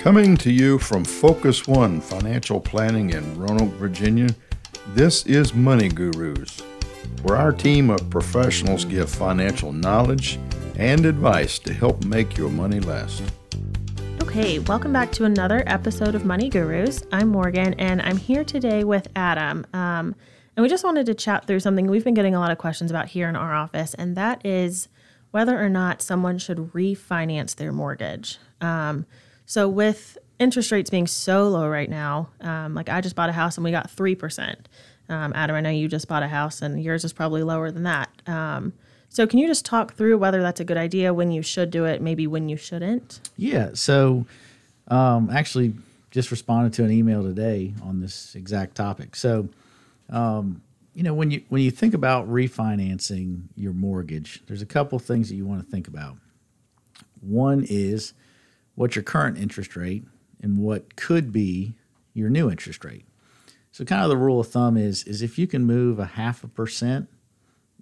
Coming to you from Focus One Financial Planning in Roanoke, Virginia, this is Money Gurus, where our team of professionals give financial knowledge and advice to help make your money last. Okay, welcome back to another episode of Money Gurus. I'm Morgan, and I'm here today with Adam. And we just wanted to chat through something we've been getting a lot of questions about here in our office, and that is whether or not someone should refinance their mortgage. So with interest rates being so low right now, like I just bought a house and we got 3%. Adam, I know you just bought a house and yours is probably lower than that. So can you just talk through whether that's a good idea, when you should do it, maybe when you shouldn't? Yeah. So actually just responded to an email today on this exact topic. So, when you think about refinancing your mortgage, there's a couple things that you want to think about. One is what's your current interest rate and what could be your new interest rate. So kind of the rule of thumb is if you can move 0.5%,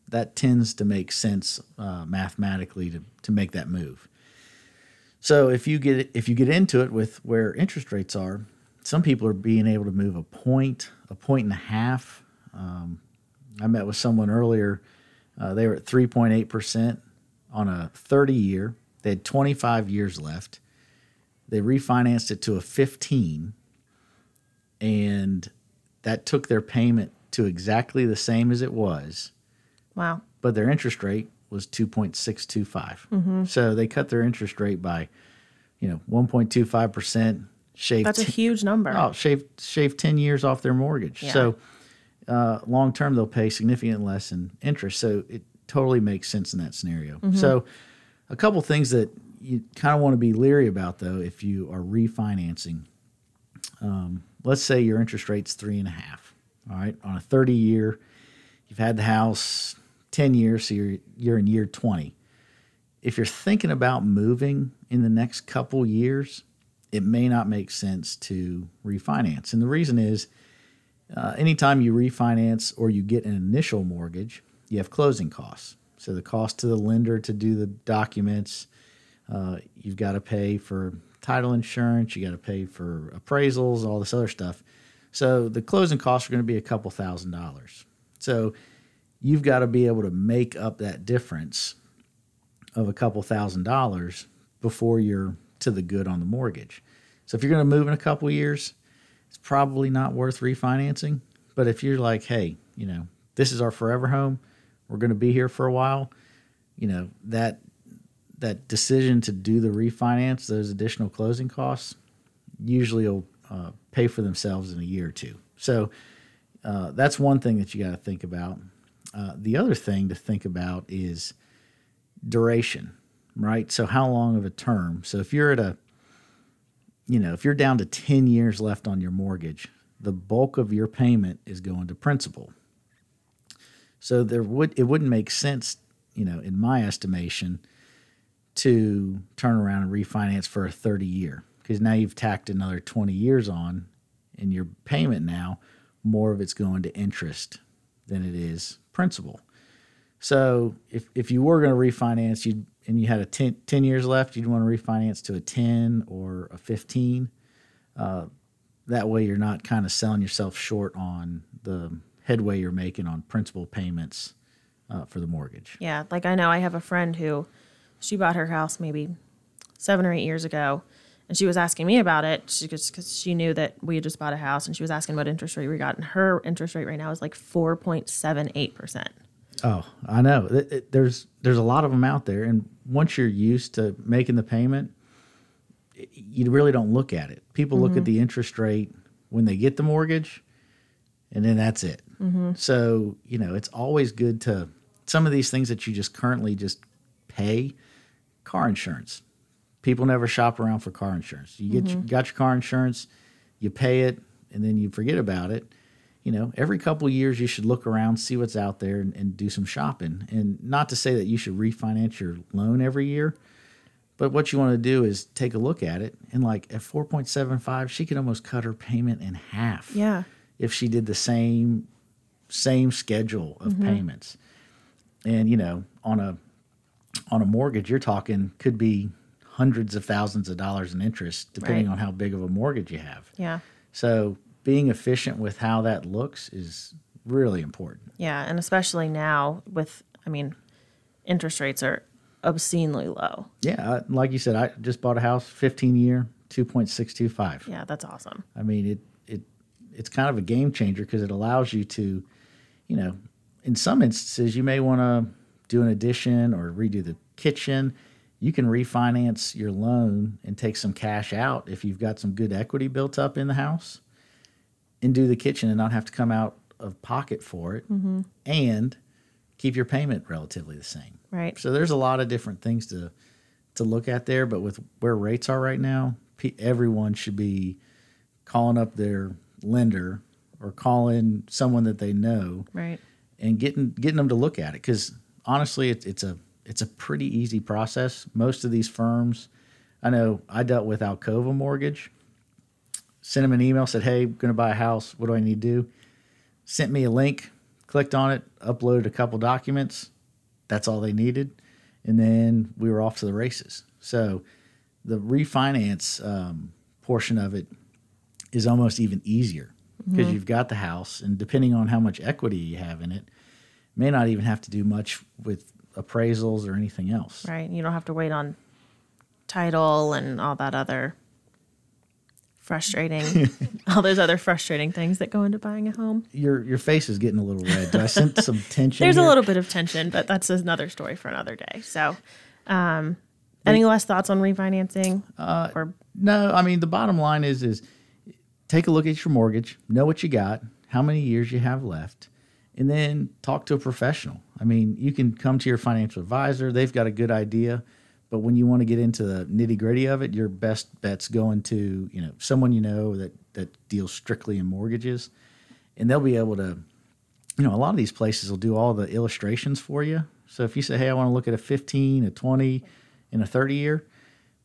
that tends to make sense mathematically to make that move. So if you get into it with where interest rates are, some people are being able to move a point and a half. I met with someone earlier. They were at 3.8% on a 30-year. They had 25 years left. They refinanced it to a 15, and that took their payment to exactly the same as it was. Wow. But their interest rate was 2.625. Mm-hmm. So they cut their interest rate by, 1.25%. That's a huge number. Oh, shave 10 years off their mortgage. Yeah. So long term, they'll pay significantly less in interest. So it totally makes sense in that scenario. Mm-hmm. So a couple things that you kind of want to be leery about, though, if you are refinancing. Let's say your interest rate's 3.5, all right, on a 30-year. You've had the house 10 years, so you're in year 20. If you're thinking about moving in the next couple years, it may not make sense to refinance. And the reason is anytime you refinance or you get an initial mortgage, you have closing costs. So the cost to the lender to do the documents, you've got to pay for title insurance, you got to pay for appraisals, all this other stuff. So the closing costs are going to be a couple $1,000s. So you've got to be able to make up that difference of a couple $1,000s before you're to the good on the mortgage. So if you're going to move in a couple years, it's probably not worth refinancing. But if you're like, hey, this is our forever home, we're going to be here for a while, that decision to do the refinance, those additional closing costs, usually will pay for themselves in a year or two. So that's one thing that you got to think about. The other thing to think about is duration, right? So how long of a term? So if you're if you're down to 10 years left on your mortgage, the bulk of your payment is going to principal. So it wouldn't make sense, in my estimation, to turn around and refinance for a 30-year, because now you've tacked another 20 years on, and your payment now, more of it's going to interest than it is principal. So if you were going to refinance and you had a 10 years left, you'd want to refinance to a 10 or a 15. That way you're not kind of selling yourself short on the headway you're making on principal payments for the mortgage. Yeah, like I know I have a friend who, she bought her house maybe 7 or 8 years ago, and she was asking me about it because she knew that we had just bought a house, and she was asking what interest rate we got, and her interest rate right now is like 4.78%. Oh, I know. There's a lot of them out there, and once you're used to making the payment, you really don't look at it. People mm-hmm. look at the interest rate when they get the mortgage, and then that's it. Mm-hmm. So, it's always good to – some of these things that you just currently just pay – car insurance. People never shop around for car insurance. You got your car insurance, you pay it, and then you forget about it. Every couple of years you should look around, see what's out there, and do some shopping. And not to say that you should refinance your loan every year, but what you want to do is take a look at it. And like at 4.75, she could almost cut her payment in half. Yeah. If she did the same schedule of payments. And on a mortgage, you're talking could be hundreds of thousands of dollars in interest, depending on how big of a mortgage you have. Yeah. So being efficient with how that looks is really important. Yeah, and especially now with, I mean, interest rates are obscenely low. Yeah, like you said, I just bought a house, 15-year, 2.625. Yeah, that's awesome. I mean, it's kind of a game changer because it allows you to, you know, in some instances you may want to do an addition or redo the kitchen. You can refinance your loan and take some cash out if you've got some good equity built up in the house and do the kitchen and not have to come out of pocket for it, mm-hmm. and keep your payment relatively the same. Right. So there's a lot of different things to look at there, but with where rates are right now, everyone should be calling up their lender or calling someone that they know, right, and getting them to look at it, because honestly, it's a pretty easy process. Most of these firms, I know I dealt with Alcova Mortgage, sent them an email, said, hey, I'm going to buy a house. What do I need to do? Sent me a link, clicked on it, uploaded a couple documents. That's all they needed. And then we were off to the races. So the refinance portion of it is almost even easier because mm-hmm. you've got the house, and depending on how much equity you have in it, may not even have to do much with appraisals or anything else. Right. You don't have to wait on title and all that other frustrating, all those other frustrating things that go into buying a home. Your face is getting a little red. Do I sense some tension? There's a little bit of tension, but that's another story for another day. So any last thoughts on refinancing? No, I mean, the bottom line is take a look at your mortgage, know what you got, how many years you have left, and then talk to a professional. I mean, you can come to your financial advisor. They've got a good idea. But when you want to get into the nitty-gritty of it, your best bet's going to, you know, someone you know that deals strictly in mortgages. And they'll be able to, you know, a lot of these places will do all the illustrations for you. So if you say, hey, I want to look at a 15, a 20, and a 30-year,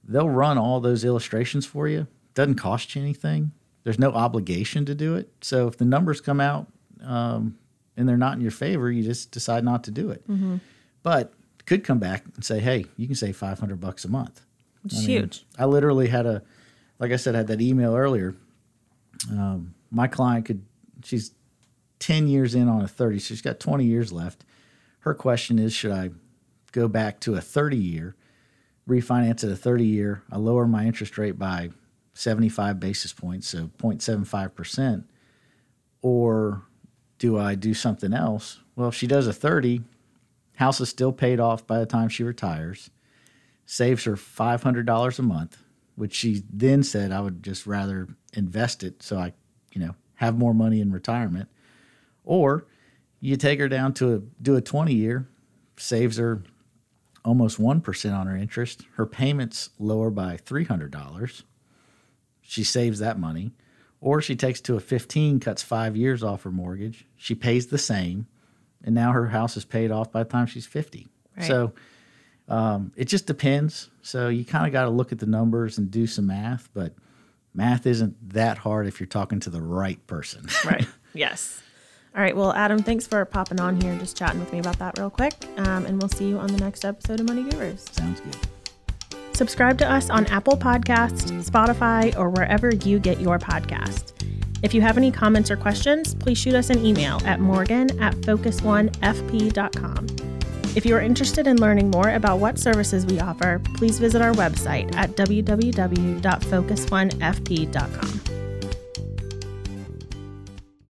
they'll run all those illustrations for you. Doesn't cost you anything. There's no obligation to do it. So if the numbers come out and they're not in your favor, you just decide not to do it. Mm-hmm. But could come back and say, hey, you can save $500 a month. It's huge. I literally had that email earlier. My client she's 10 years in on a 30. So she's got 20 years left. Her question is, should I go back to a 30-year, refinance at a 30-year? I lower my interest rate by 75 basis points, so 0.75%, or do I do something else? Well, if she does a 30, house is still paid off by the time she retires, saves her $500 a month, which she then said, I would just rather invest it so I, you know, have more money in retirement. Or you take her down to do a 20-year, saves her almost 1% on her interest. Her payment's lower by $300. She saves that money. Or she takes to a 15, cuts 5 years off her mortgage. She pays the same. And now her house is paid off by the time she's 50. Right. So it just depends. So you kind of got to look at the numbers and do some math. But math isn't that hard if you're talking to the right person. Right. Yes. All right. Well, Adam, thanks for popping on here and just chatting with me about that real quick. And we'll see you on the next episode of Money Gurus. Sounds good. Subscribe to us on Apple Podcasts, Spotify, or wherever you get your podcast. If you have any comments or questions, please shoot us an email at morgan@focusonefp.com. If you are interested in learning more about what services we offer, please visit our website at www.focusonefp.com.